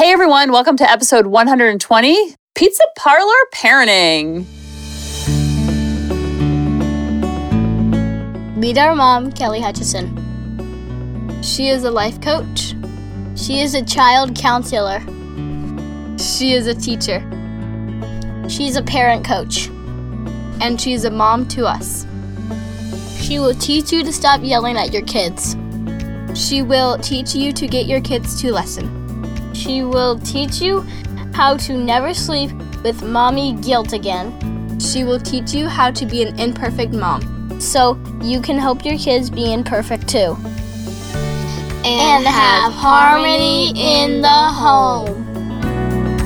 Hey everyone, welcome to episode 120, Pizza Parlor Parenting. Meet our mom, Kelly Hutchison. She is a life coach. She is a child counselor. She is a teacher. She's a parent coach. And she's a mom to us. She will teach you to stop yelling at your kids. She will teach you to get your kids to listen. She will teach you how to never sleep with mommy guilt again. She will teach you how to be an imperfect mom, so you can help your kids be imperfect too. And have harmony in the home.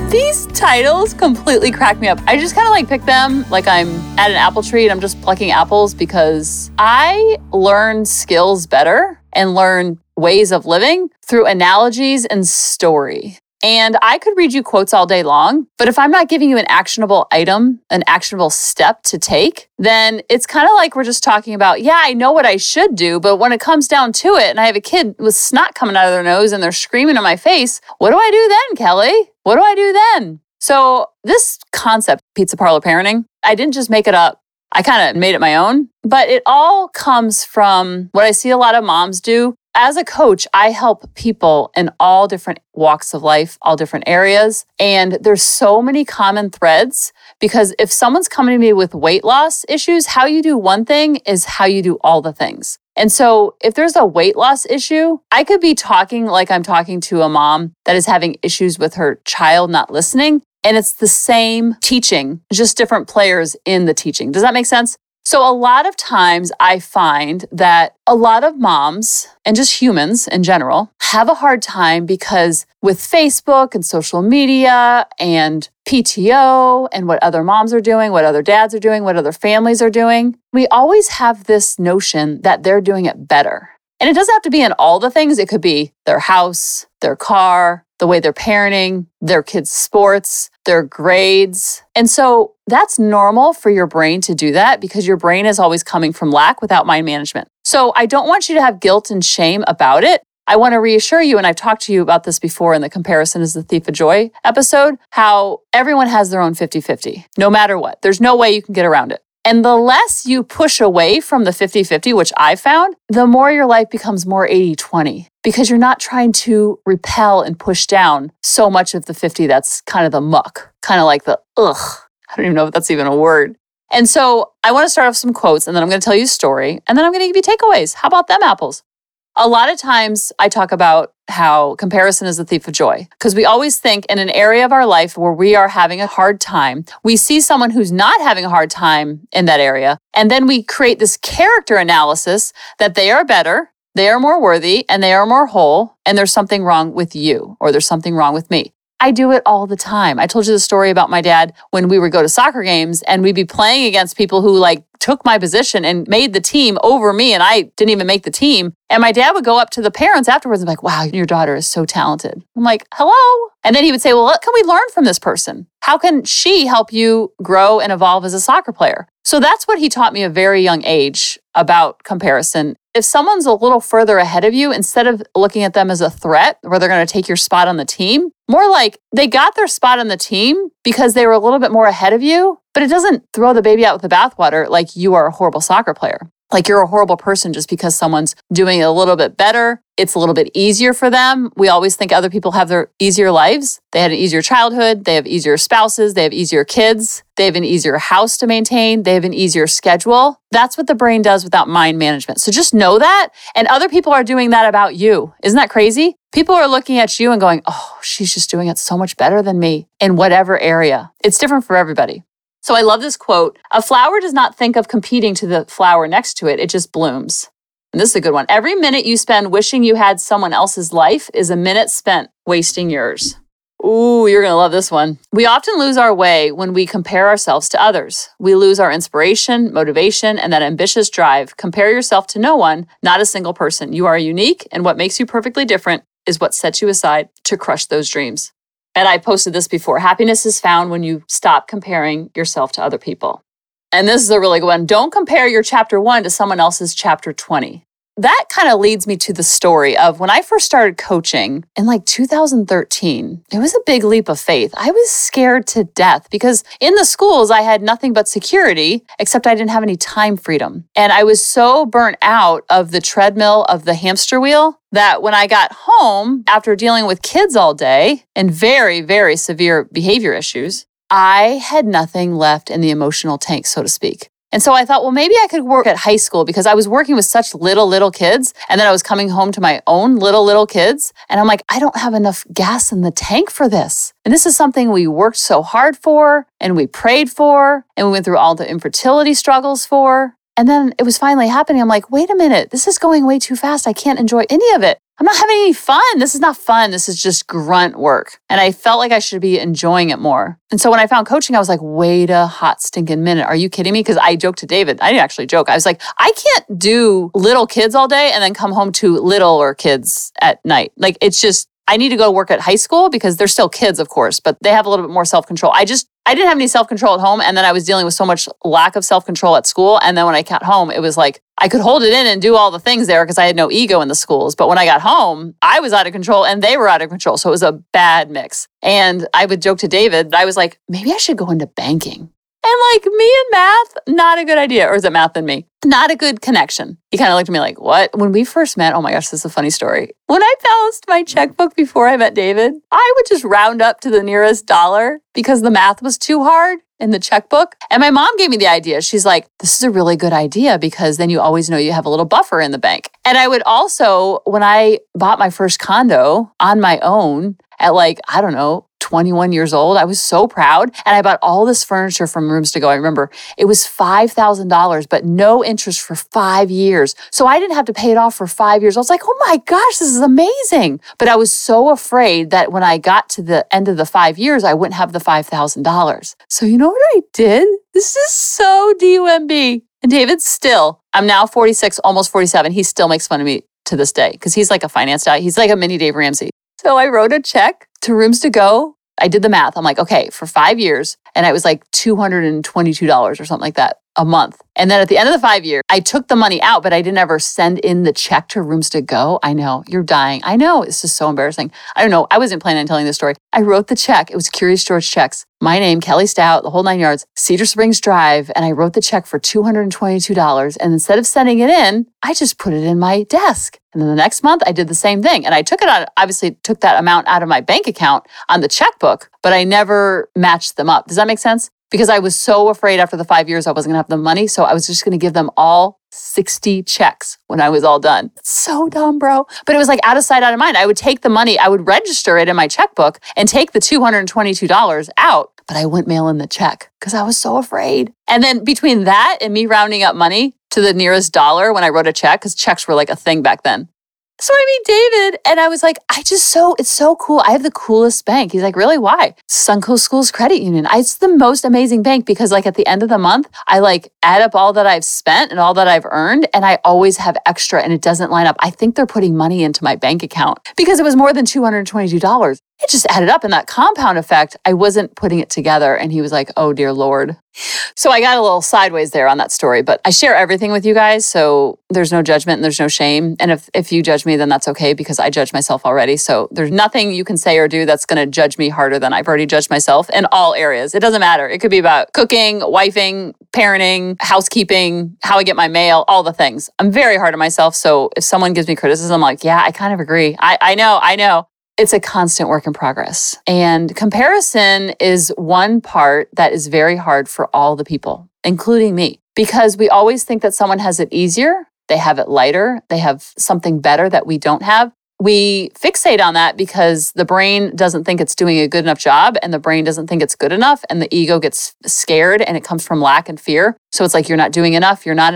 These titles completely crack me up. I just kind of pick them like I'm at an apple tree and I'm just plucking apples, because I learn skills better and learn ways of living through analogies and story. And I could read you quotes all day long, but if I'm not giving you an actionable item, an actionable step to take, then it's kind of like we're just talking about, yeah, I know what I should do, but when it comes down to it and I have a kid with snot coming out of their nose and they're screaming in my face, what do I do then, Kelly? What do I do then? So this concept, Pizza Parlor Parenting, I didn't just make it up. I kind of made it my own, but it all comes from what I see a lot of moms do. As a coach, I help people in all different walks of life, all different areas. And there's so many common threads, because if someone's coming to me with weight loss issues, how you do one thing is how you do all the things. And so if there's a weight loss issue, I could be talking like I'm talking to a mom that is having issues with her child not listening. And it's the same teaching, just different players in the teaching. Does that make sense? So a lot of times I find that a lot of moms and just humans in general have a hard time, because with Facebook and social media and PTO and what other moms are doing, what other dads are doing, what other families are doing, we always have this notion that they're doing it better. And it doesn't have to be in all the things. It could be their house, their car, the way they're parenting, their kids' sports, their grades. And so that's normal for your brain to do that, because your brain is always coming from lack without mind management. So I don't want you to have guilt and shame about it. I want to reassure you, and I've talked to you about this before in the Comparison is the Thief of Joy episode, how everyone has their own 50-50, no matter what. There's no way you can get around it. And the less you push away from the 50-50, which I found, the more your life becomes more 80-20, because you're not trying to repel and push down so much of the 50 that's kind of the muck, kind of like the ugh. I don't even know if that's even a word. And so I want to start off some quotes, and then I'm going to tell you a story, and then I'm going to give you takeaways. How about them apples? A lot of times I talk about how comparison is the thief of joy, because we always think in an area of our life where we are having a hard time, we see someone who's not having a hard time in that area, and then we create this character analysis that they are better, they are more worthy, and they are more whole, and there's something wrong with you, or there's something wrong with me. I do it all the time. I told you the story about my dad when we would go to soccer games and we'd be playing against people who took my position and made the team over me, and I didn't even make the team. And my dad would go up to the parents afterwards and be like, wow, your daughter is so talented. I'm like, hello. And then he would say, well, what can we learn from this person? How can she help you grow and evolve as a soccer player? So that's what he taught me at a very young age about comparison. If someone's a little further ahead of you, instead of looking at them as a threat where they're going to take your spot on the team, more like they got their spot on the team because they were a little bit more ahead of you, but it doesn't throw the baby out with the bathwater like you are a horrible soccer player, like you're a horrible person just because someone's doing it a little bit better. It's a little bit easier for them. We always think other people have their easier lives. They had an easier childhood. They have easier spouses. They have easier kids. They have an easier house to maintain. They have an easier schedule. That's what the brain does without mind management. So just know that. And other people are doing that about you. Isn't that crazy? People are looking at you and going, oh, she's just doing it so much better than me in whatever area. It's different for everybody. So I love this quote. A flower does not think of competing to the flower next to it. It just blooms. And this is a good one. Every minute you spend wishing you had someone else's life is a minute spent wasting yours. Ooh, you're going to love this one. We often lose our way when we compare ourselves to others. We lose our inspiration, motivation, and that ambitious drive. Compare yourself to no one, not a single person. You are unique, and what makes you perfectly different is what sets you aside to crush those dreams. And I posted this before. Happiness is found when you stop comparing yourself to other people. And this is a really good one. Don't compare your chapter 1 to someone else's chapter 20. That kind of leads me to the story of when I first started coaching in like 2013, it was a big leap of faith. I was scared to death because in the schools, I had nothing but security, except I didn't have any time freedom. And I was so burnt out of the treadmill of the hamster wheel that when I got home after dealing with kids all day and very, very severe behavior issues, I had nothing left in the emotional tank, so to speak. And so I thought, well, maybe I could work at high school because I was working with such little kids. And then I was coming home to my own little kids. And I'm like, I don't have enough gas in the tank for this. And this is something we worked so hard for and we prayed for and we went through all the infertility struggles for. And then it was finally happening. I'm like, wait a minute, this is going way too fast. I can't enjoy any of it. I'm not having any fun. This is not fun. This is just grunt work. And I felt like I should be enjoying it more. And so when I found coaching, I was like, wait a hot stinking minute. Are you kidding me? Because I joked to David. I didn't actually joke. I was like, I can't do little kids all day and then come home to littler kids at night. Like, it's just, I need to go work at high school because they're still kids, of course, but they have a little bit more self-control. I didn't have any self-control at home. And then I was dealing with so much lack of self-control at school. And then when I got home, it was like, I could hold it in and do all the things there because I had no ego in the schools. But when I got home, I was out of control and they were out of control. So it was a bad mix. And I would joke to David, I was like, maybe I should go into banking. And like, me and math, not a good idea. Or is it math and me? Not a good connection. He kind of looked at me like, what? When we first met, oh my gosh, this is a funny story. When I balanced my checkbook before I met David, I would just round up to the nearest dollar because the math was too hard in the checkbook. And my mom gave me the idea. She's like, this is a really good idea because then you always know you have a little buffer in the bank. And I would also, when I bought my first condo on my own at like, I don't know, 21 years old. I was so proud. And I bought all this furniture from Rooms to Go. I remember it was $5,000, but no interest for 5 years. So I didn't have to pay it off for 5 years. I was like, oh my gosh, this is amazing. But I was so afraid that when I got to the end of the 5 years, I wouldn't have the $5,000. So you know what I did? This is so DUMB. And David still, I'm now 46, almost 47. He still makes fun of me to this day because he's like a finance guy. He's like a mini Dave Ramsey. So I wrote a check to Rooms to Go. I did the math. I'm like, okay, for 5 years. And it was like $222 or something like that a month. And then at the end of the 5 years, I took the money out, but I didn't ever send in the check to Rooms to Go. I know, you're dying. I know, it's just so embarrassing. I don't know. I wasn't planning on telling this story. I wrote the check. It was Curious George Checks. My name, Kelly Stout, the whole nine yards, Cedar Springs Drive. And I wrote the check for $222. And instead of sending it in, I just put it in my desk. And then the next month, I did the same thing. And I took it out, obviously took that amount out of my bank account on the checkbook, but I never matched them up. Does that make sense? Because I was so afraid after the 5 years I wasn't going to have the money. So I was just going to give them all 60 checks when I was all done. So dumb, bro. But it was like out of sight, out of mind. I would take the money, I would register it in my checkbook and take the $222 out, but I wouldn't mail in the check because I was so afraid. And then between that and me rounding up money to the nearest dollar when I wrote a check, because checks were like a thing back then. So I meet David and I was like, it's so cool. I have the coolest bank. He's like, really? Why? Sunco Schools Credit Union. It's the most amazing bank because like at the end of the month, I like add up all that I've spent and all that I've earned. And I always have extra and it doesn't line up. I think they're putting money into my bank account because it was more than $222. It just added up in that compound effect. I wasn't putting it together. And he was like, oh dear Lord. So I got a little sideways there on that story, but I share everything with you guys. So there's no judgment and there's no shame. And if you judge me, then that's okay because I judge myself already. So there's nothing you can say or do that's going to judge me harder than I've already judged myself in all areas. It doesn't matter. It could be about cooking, wifing, parenting, housekeeping, how I get my mail, all the things. I'm very hard on myself. So if someone gives me criticism, I'm like, yeah, I kind of agree. I know. It's a constant work in progress. And comparison is one part that is very hard for all the people, including me, because we always think that someone has it easier, they have it lighter, they have something better that we don't have. We fixate on that because the brain doesn't think it's doing a good enough job and the brain doesn't think it's good enough and the ego gets scared and it comes from lack and fear. So it's like, you're not doing enough, you're not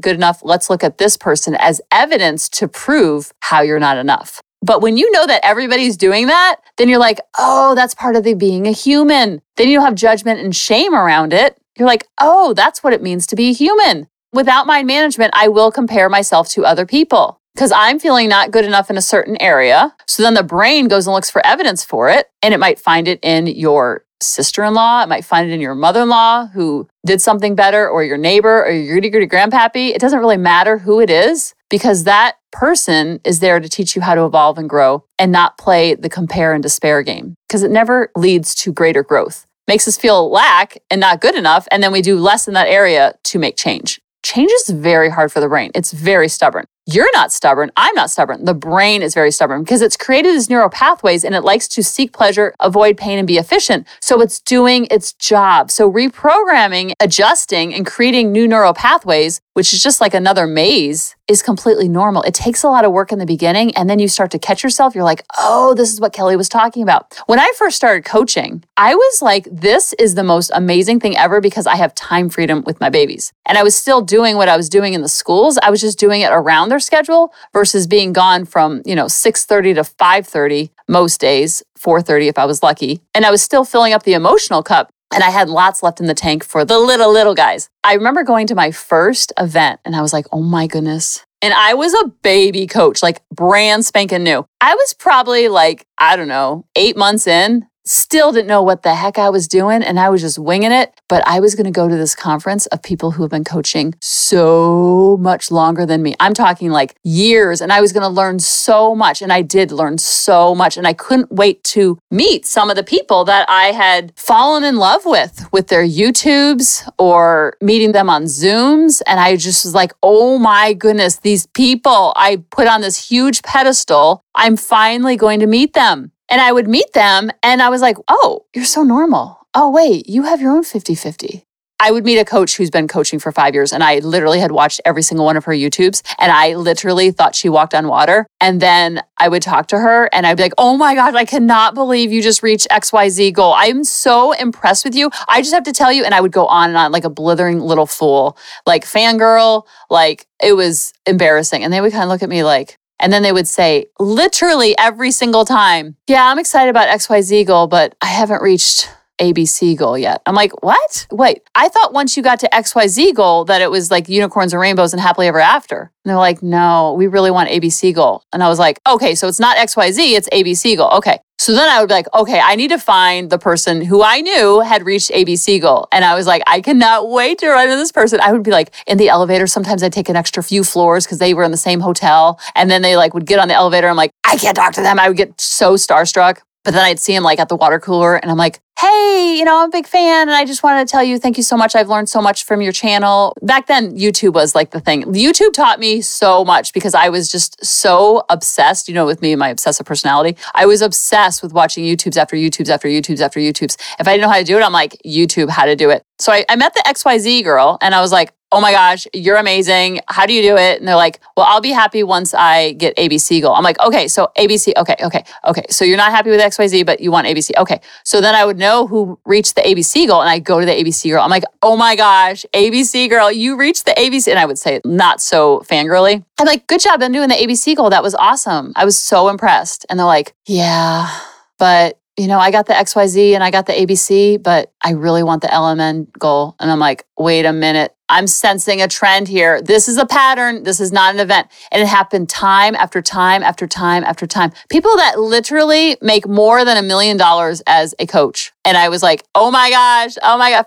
good enough. Let's look at this person as evidence to prove how you're not enough. But when you know that everybody's doing that, then you're like, oh, that's part of the being a human. Then you don't have judgment and shame around it. You're like, oh, that's what it means to be human. Without mind management, I will compare myself to other people because I'm feeling not good enough in a certain area. So then the brain goes and looks for evidence for it, and it might find it in your sister-in-law. It might find it in your mother-in-law who did something better, or your neighbor, or your gritty grandpappy. It doesn't really matter who it is. because that person is there to teach you how to evolve and grow and not play the compare and despair game, because it never leads to greater growth. Makes us feel lack and not good enough, and then we do less in that area to make change. Change is very hard for the brain. It's very stubborn. You're not stubborn. I'm not stubborn. The brain is very stubborn because it's created these neural pathways and it likes to seek pleasure, avoid pain, and be efficient. So it's doing its job. So reprogramming, adjusting, and creating new neural pathways, which is just like another maze, is completely normal. It takes a lot of work in the beginning, and then you start to catch yourself. You're like, oh, this is what Kelly was talking about. When I first started coaching, I was like, this is the most amazing thing ever because I have time freedom with my babies. And I was still doing what I was doing in the schools. I was just doing it around their schedule versus being gone from, 6:30 to 5:30 most days, 4:30 if I was lucky. And I was still filling up the emotional cup, and I had lots left in the tank for the little guys. I remember going to my first event and I was like, oh my goodness. And I was a baby coach, like brand spanking new. I was probably 8 months in. Still didn't know what the heck I was doing, and I was just winging it. But I was going to go to this conference of people who have been coaching so much longer than me. I'm talking years, and I was going to learn so much, and I did learn so much, and I couldn't wait to meet some of the people that I had fallen in love with their YouTubes or meeting them on Zooms. And I just was like, oh my goodness, these people I put on this huge pedestal, I'm finally going to meet them. And I would meet them and I was like, oh, you're so normal. Oh, wait, you have your own 50-50. I would meet a coach who's been coaching for 5 years, and I literally had watched every single one of her YouTubes, and I literally thought she walked on water. And then I would talk to her and I'd be like, oh my God, I cannot believe you just reached XYZ goal. I'm so impressed with you. I just have to tell you. And I would go on and on like a blithering little fool, like fangirl, like it was embarrassing. And they would kind of look at me like, and then they would say literally every single time, yeah, I'm excited about XYZ goal, but I haven't reached ABC goal yet. I'm like, what? Wait, I thought once you got to XYZ goal that it was like unicorns and rainbows and happily ever after. And they're like, no, we really want ABC goal. And I was like, okay, so it's not XYZ, it's ABC goal. Okay. So then I would be like, okay, I need to find the person who I knew had reached ABC goal. And I was like, I cannot wait to run into this person. I would be like in the elevator. Sometimes I'd take an extra few floors because they were in the same hotel. And then they would get on the elevator. I'm like, I can't talk to them. I would get so starstruck. But then I'd see him at the water cooler and I'm like, hey, I'm a big fan. And I just wanted to tell you, thank you so much. I've learned so much from your channel. Back then, YouTube was the thing. YouTube taught me so much because I was just so obsessed, with me and my obsessive personality. I was obsessed with watching YouTubes after YouTubes after YouTubes after YouTubes. If I didn't know how to do it, I'm like, YouTube, how to do it. So I met the XYZ girl and I was like, oh my gosh, you're amazing. How do you do it? And they're like, well, I'll be happy once I get ABC goal. I'm like, okay, so ABC, okay. So you're not happy with XYZ, but you want ABC. Okay. So then I would know who reached the ABC goal and I go to the ABC girl. I'm like, oh my gosh, ABC girl, you reached the ABC. And I would say it not so fangirly. I'm like, good job on doing the ABC goal. That was awesome. I was so impressed. And they're like, yeah, but I got the XYZ and I got the ABC, but I really want the LMN goal. And I'm like, wait a minute. I'm sensing a trend here. This is a pattern. This is not an event. And it happened time after time after time after time. People that literally make more than $1 million as a coach. And I was like, oh my gosh,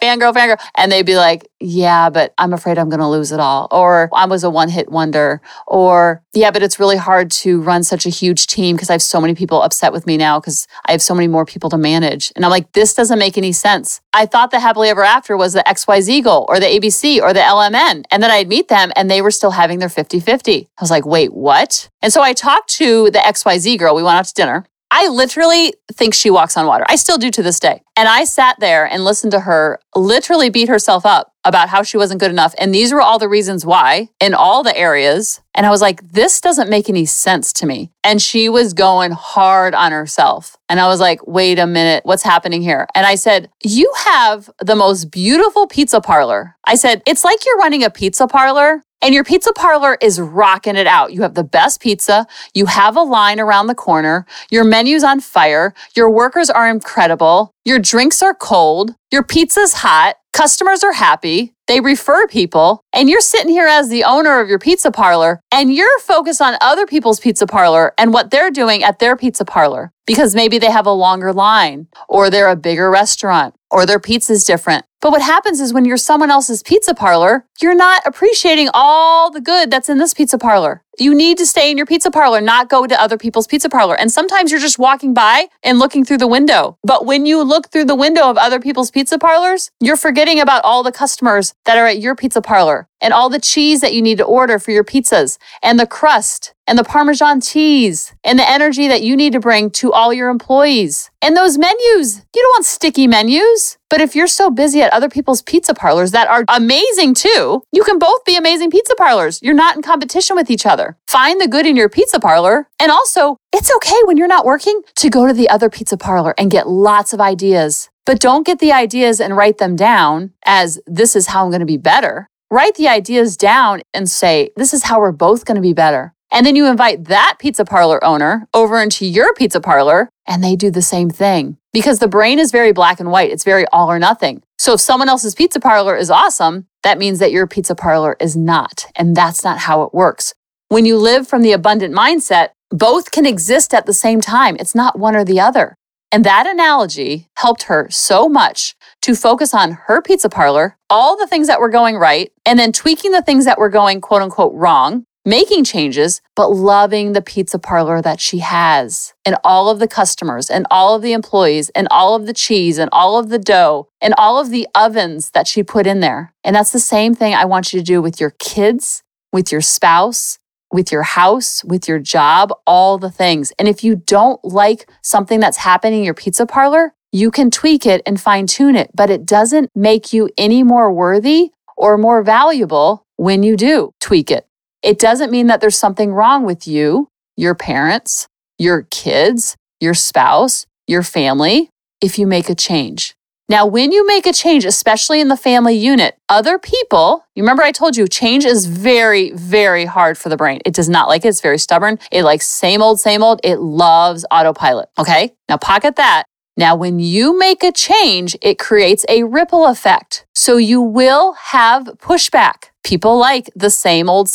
fangirl. And they'd be like, yeah, but I'm afraid I'm going to lose it all. Or I was a one-hit wonder. Or yeah, but it's really hard to run such a huge team because I have so many people upset with me now because I have so many more people to manage. And I'm like, this doesn't make any sense. I thought the happily ever after was the XYZ goal or the ABC or the LMN. And then I'd meet them and they were still having their 50-50. I was like, wait, what? And so I talked to the XYZ girl. We went out to dinner. I literally think she walks on water. I still do to this day. And I sat there and listened to her literally beat herself up about how she wasn't good enough. And these were all the reasons why in all the areas. And I was like, this doesn't make any sense to me. And she was going hard on herself. And I was like, wait a minute, what's happening here? And I said, you have the most beautiful pizza parlor. I said, it's like you're running a pizza parlor. And your pizza parlor is rocking it out. You have the best pizza. You have a line around the corner. Your menu's on fire. Your workers are incredible. Your drinks are cold. Your pizza's hot. Customers are happy. They refer people. And you're sitting here as the owner of your pizza parlor and you're focused on other people's pizza parlor and what they're doing at their pizza parlor because maybe they have a longer line or they're a bigger restaurant or their pizza's different. But what happens is when you're someone else's pizza parlor, you're not appreciating all the good that's in this pizza parlor. You need to stay in your pizza parlor, not go to other people's pizza parlor. And sometimes you're just walking by and looking through the window. But when you look through the window of other people's pizza parlors, you're forgetting about all the customers that are at your pizza parlor and all the cheese that you need to order for your pizzas and the crust and the Parmesan cheese and the energy that you need to bring to all your employees. And those menus, you don't want sticky menus. But if you're so busy at other people's pizza parlors that are amazing too, you can both be amazing pizza parlors. You're not in competition with each other. Find the good in your pizza parlor. And also, it's okay when you're not working to go to the other pizza parlor and get lots of ideas. But don't get the ideas and write them down as this is how I'm going to be better. Write the ideas down and say, this is how we're both going to be better. And then you invite that pizza parlor owner over into your pizza parlor and they do the same thing. Because the brain is very black and white. It's very all or nothing. So if someone else's pizza parlor is awesome, that means that your pizza parlor is not. And that's not how it works. When you live from the abundant mindset, both can exist at the same time. It's not one or the other. And that analogy helped her so much to focus on her pizza parlor, all the things that were going right, and then tweaking the things that were going quote unquote wrong, making changes, but loving the pizza parlor that she has and all of the customers and all of the employees and all of the cheese and all of the dough and all of the ovens that she put in there. And that's the same thing I want you to do with your kids, with your spouse, with your house, with your job, all the things. And if you don't like something that's happening in your pizza parlor, you can tweak it and fine-tune it, but it doesn't make you any more worthy or more valuable when you do tweak it. It doesn't mean that there's something wrong with you, your parents, your kids, your spouse, your family, if you make a change. Now, when you make a change, especially in the family unit, other people, you remember I told you, change is very, very hard for the brain. It does not like it. It's very stubborn. It likes same old, same old. It loves autopilot, okay? Now, pocket that. Now, when you make a change, it creates a ripple effect. So you will have pushback. People like the same old,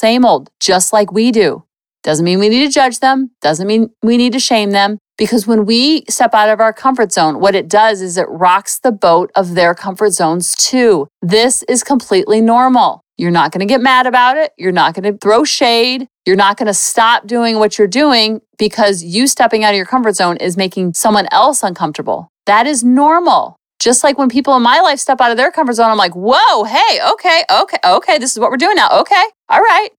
just like we do. Doesn't mean we need to judge them. Doesn't mean we need to shame them. Because when we step out of our comfort zone, what it does is it rocks the boat of their comfort zones too. This is completely normal. You're not going to get mad about it. You're not going to throw shade. You're not going to stop doing what you're doing because you stepping out of your comfort zone is making someone else uncomfortable. That is normal. Just like when people in my life step out of their comfort zone, I'm like, whoa, hey, okay, this is what we're doing now. Okay, all right.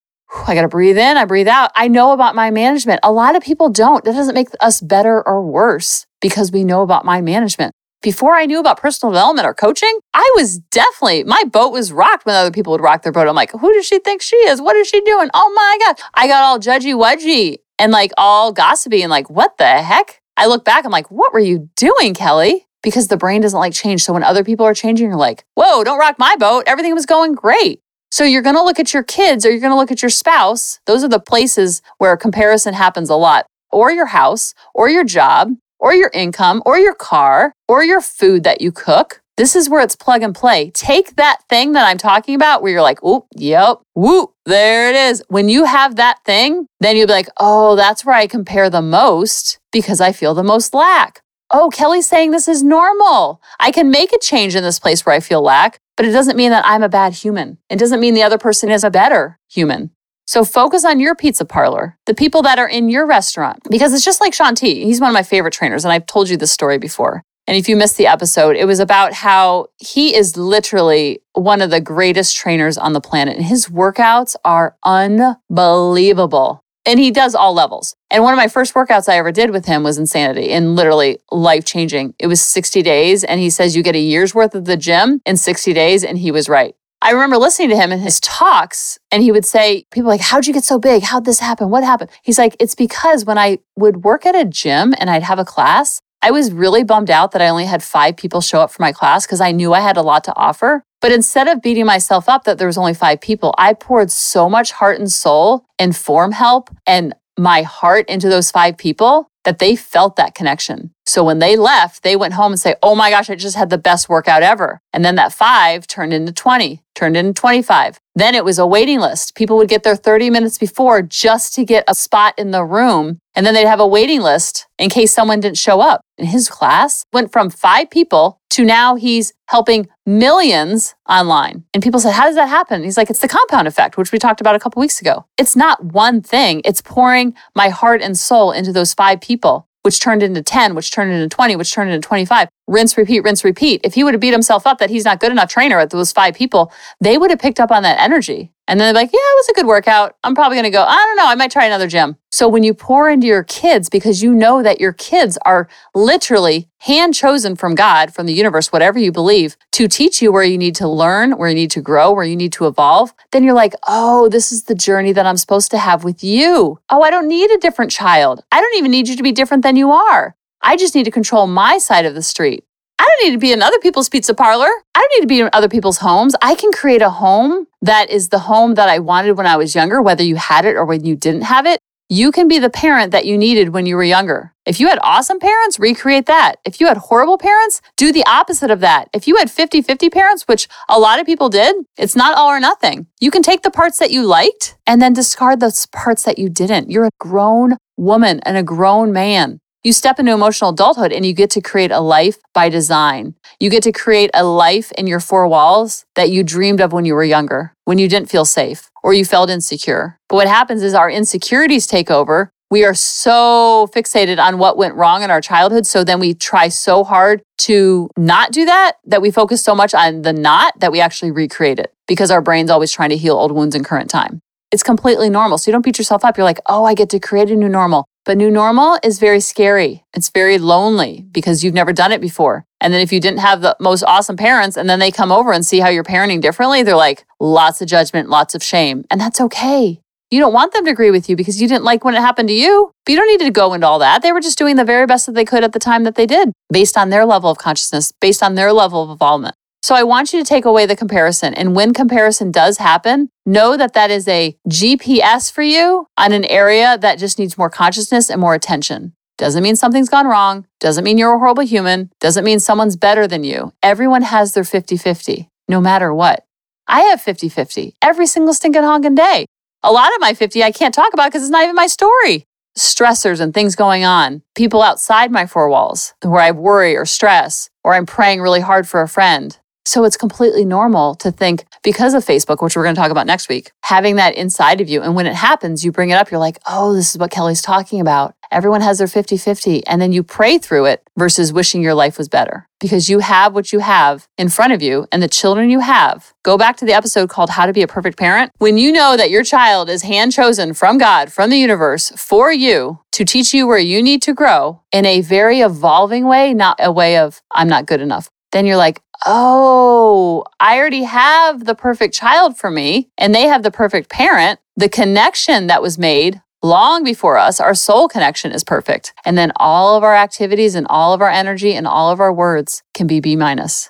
I got to breathe in, I breathe out. I know about mind management. A lot of people don't. That doesn't make us better or worse because we know about mind management. Before I knew about personal development or coaching, I was definitely, my boat was rocked when other people would rock their boat. I'm like, who does she think she is? What is she doing? Oh my God. I got all judgy-wedgy and like all gossipy and like, what the heck? I look back, I'm like, what were you doing, Kelly? Because the brain doesn't like change. So when other people are changing, you're like, whoa, don't rock my boat. Everything was going great. So you're going to look at your kids or you're going to look at your spouse. Those are the places where comparison happens a lot, or your house or your job or your income or your car or your food that you cook. This is where it's plug and play. Take that thing that I'm talking about where you're like, oh, yep, whoop, there it is. When you have that thing, then you'll be like, oh, that's where I compare the most because I feel the most lack. Oh, Kelly's saying this is normal. I can make a change in this place where I feel lack. But it doesn't mean that I'm a bad human. It doesn't mean the other person is a better human. So focus on your pizza parlor, the people that are in your restaurant, because it's just like Sean T. He's one of my favorite trainers, and I've told you this story before. And if you missed the episode, it was about how he is literally one of the greatest trainers on the planet, and his workouts are unbelievable. And he does all levels. And one of my first workouts I ever did with him was insanity and literally life-changing. It was 60 days. And he says you get a year's worth of the gym in 60 days. And he was right. I remember listening to him in his talks and he would say, people are like, how'd you get so big? How'd this happen? What happened? He's like, it's because when I would work at a gym and I'd have a class, I was really bummed out that I only had 5 people show up for my class because I knew I had a lot to offer. But instead of beating myself up that there was only 5 people, I poured so much heart and soul and form help and my heart into those 5 people that they felt that connection. So when they left, they went home and say, oh my gosh, I just had the best workout ever. And then that 5 turned into 20, turned into 25. Then it was a waiting list. People would get there 30 minutes before just to get a spot in the room. And then they'd have a waiting list in case someone didn't show up. And his class went from 5 people to now he's helping millions online. And people said, how does that happen? He's like, it's the compound effect, which we talked about a couple weeks ago. It's not one thing. It's pouring my heart and soul into those 5 people, which turned into 10, which turned into 20, which turned into 25. Rinse, repeat, rinse, repeat. If he would have beat himself up that he's not good enough trainer at those 5 people, they would have picked up on that energy. And then they're like, yeah, it was a good workout. I'm probably going to go, I don't know, I might try another gym. So when you pour into your kids, because you know that your kids are literally hand chosen from God, from the universe, whatever you believe, to teach you where you need to learn, where you need to grow, where you need to evolve, then you're like, oh, this is the journey that I'm supposed to have with you. Oh, I don't need a different child. I don't even need you to be different than you are. I just need to control my side of the street. I don't need to be in other people's pizza parlor. I don't need to be in other people's homes. I can create a home that is the home that I wanted when I was younger, whether you had it or when you didn't have it. You can be the parent that you needed when you were younger. If you had awesome parents, recreate that. If you had horrible parents, do the opposite of that. If you had 50-50 parents, which a lot of people did, it's not all or nothing. You can take the parts that you liked and then discard those parts that you didn't. You're a grown woman and a grown man. You step into emotional adulthood and you get to create a life by design. You get to create a life in your 4 walls that you dreamed of when you were younger, when you didn't feel safe or you felt insecure. But what happens is our insecurities take over. We are so fixated on what went wrong in our childhood. So then we try so hard to not do that, that we focus so much on the not that we actually recreate it because our brain's always trying to heal old wounds in current time. It's completely normal. So you don't beat yourself up. You're like, oh, I get to create a new normal. But new normal is very scary. It's very lonely because you've never done it before. And then if you didn't have the most awesome parents and then they come over and see how you're parenting differently, they're like, lots of judgment, lots of shame. And that's okay. You don't want them to agree with you because you didn't like when it happened to you. But you don't need to go into all that. They were just doing the very best that they could at the time that they did based on their level of consciousness, based on their level of involvement. So I want you to take away the comparison. And when comparison does happen, know that that is a GPS for you on an area that just needs more consciousness and more attention. Doesn't mean something's gone wrong. Doesn't mean you're a horrible human. Doesn't mean someone's better than you. Everyone has their 50-50, no matter what. I have 50-50 every single stinking honking day. A lot of my 50 I can't talk about because it's not even my story. Stressors and things going on, people outside my 4 walls where I worry or stress, or I'm praying really hard for a friend. So it's completely normal to think because of Facebook, which we're going to talk about next week, having that inside of you. And when it happens, you bring it up. You're like, oh, this is what Kelly's talking about. Everyone has their 50-50. And then you pray through it versus wishing your life was better because you have what you have in front of you and the children you have. Go back to the episode called How to Be a Perfect Parent. When you know that your child is hand chosen from God, from the universe for you to teach you where you need to grow in a very evolving way, not a way of I'm not good enough. Then you're like, oh, I already have the perfect child for me and they have the perfect parent. The connection that was made long before us, our soul connection is perfect. And then all of our activities and all of our energy and all of our words can be B-, maybe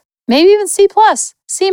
even C+, C-.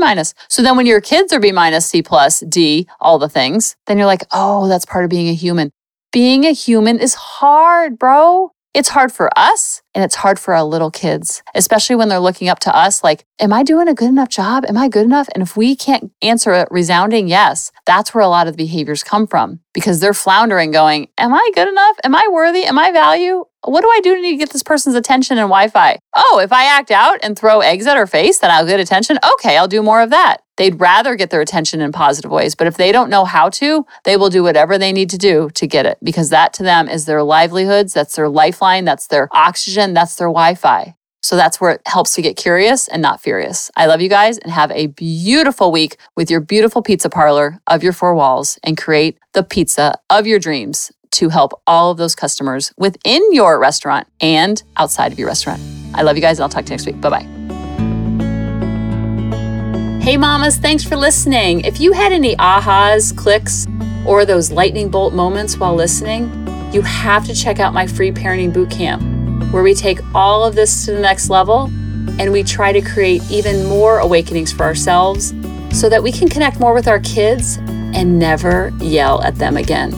So then when your kids are B-, C+, D, all the things, then you're like, oh, that's part of being a human. Being a human is hard, bro. It's hard for us and it's hard for our little kids, especially when they're looking up to us like, am I doing a good enough job? Am I good enough? And if we can't answer a resounding yes, that's where a lot of the behaviors come from because they're floundering going, am I good enough? Am I worthy? Am I value? What do I do to need to get this person's attention and Wi-Fi? Oh, if I act out and throw eggs at her face, then I'll get attention. Okay, I'll do more of that. They'd rather get their attention in positive ways. But if they don't know how to, they will do whatever they need to do to get it because that to them is their livelihoods. That's their lifeline. That's their oxygen. That's their Wi-Fi. So that's where it helps to get curious and not furious. I love you guys and have a beautiful week with your beautiful pizza parlor of your 4 walls and create the pizza of your dreams to help all of those customers within your restaurant and outside of your restaurant. I love you guys and I'll talk to you next week. Bye-bye. Hey mamas, thanks for listening. If you had any ahas, clicks, or those lightning bolt moments while listening, you have to check out my free parenting bootcamp where we take all of this to the next level and we try to create even more awakenings for ourselves so that we can connect more with our kids and never yell at them again.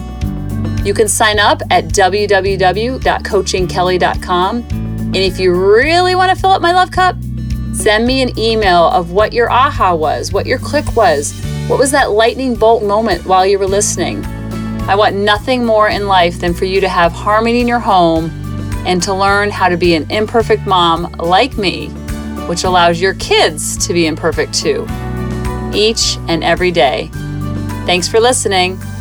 You can sign up at www.coachingkelly.com. And if you really want to fill up my love cup, send me an email of what your aha was, what your click was, what was that lightning bolt moment while you were listening. I want nothing more in life than for you to have harmony in your home and to learn how to be an imperfect mom like me which allows your kids to be imperfect too, each and every day. Thanks for listening.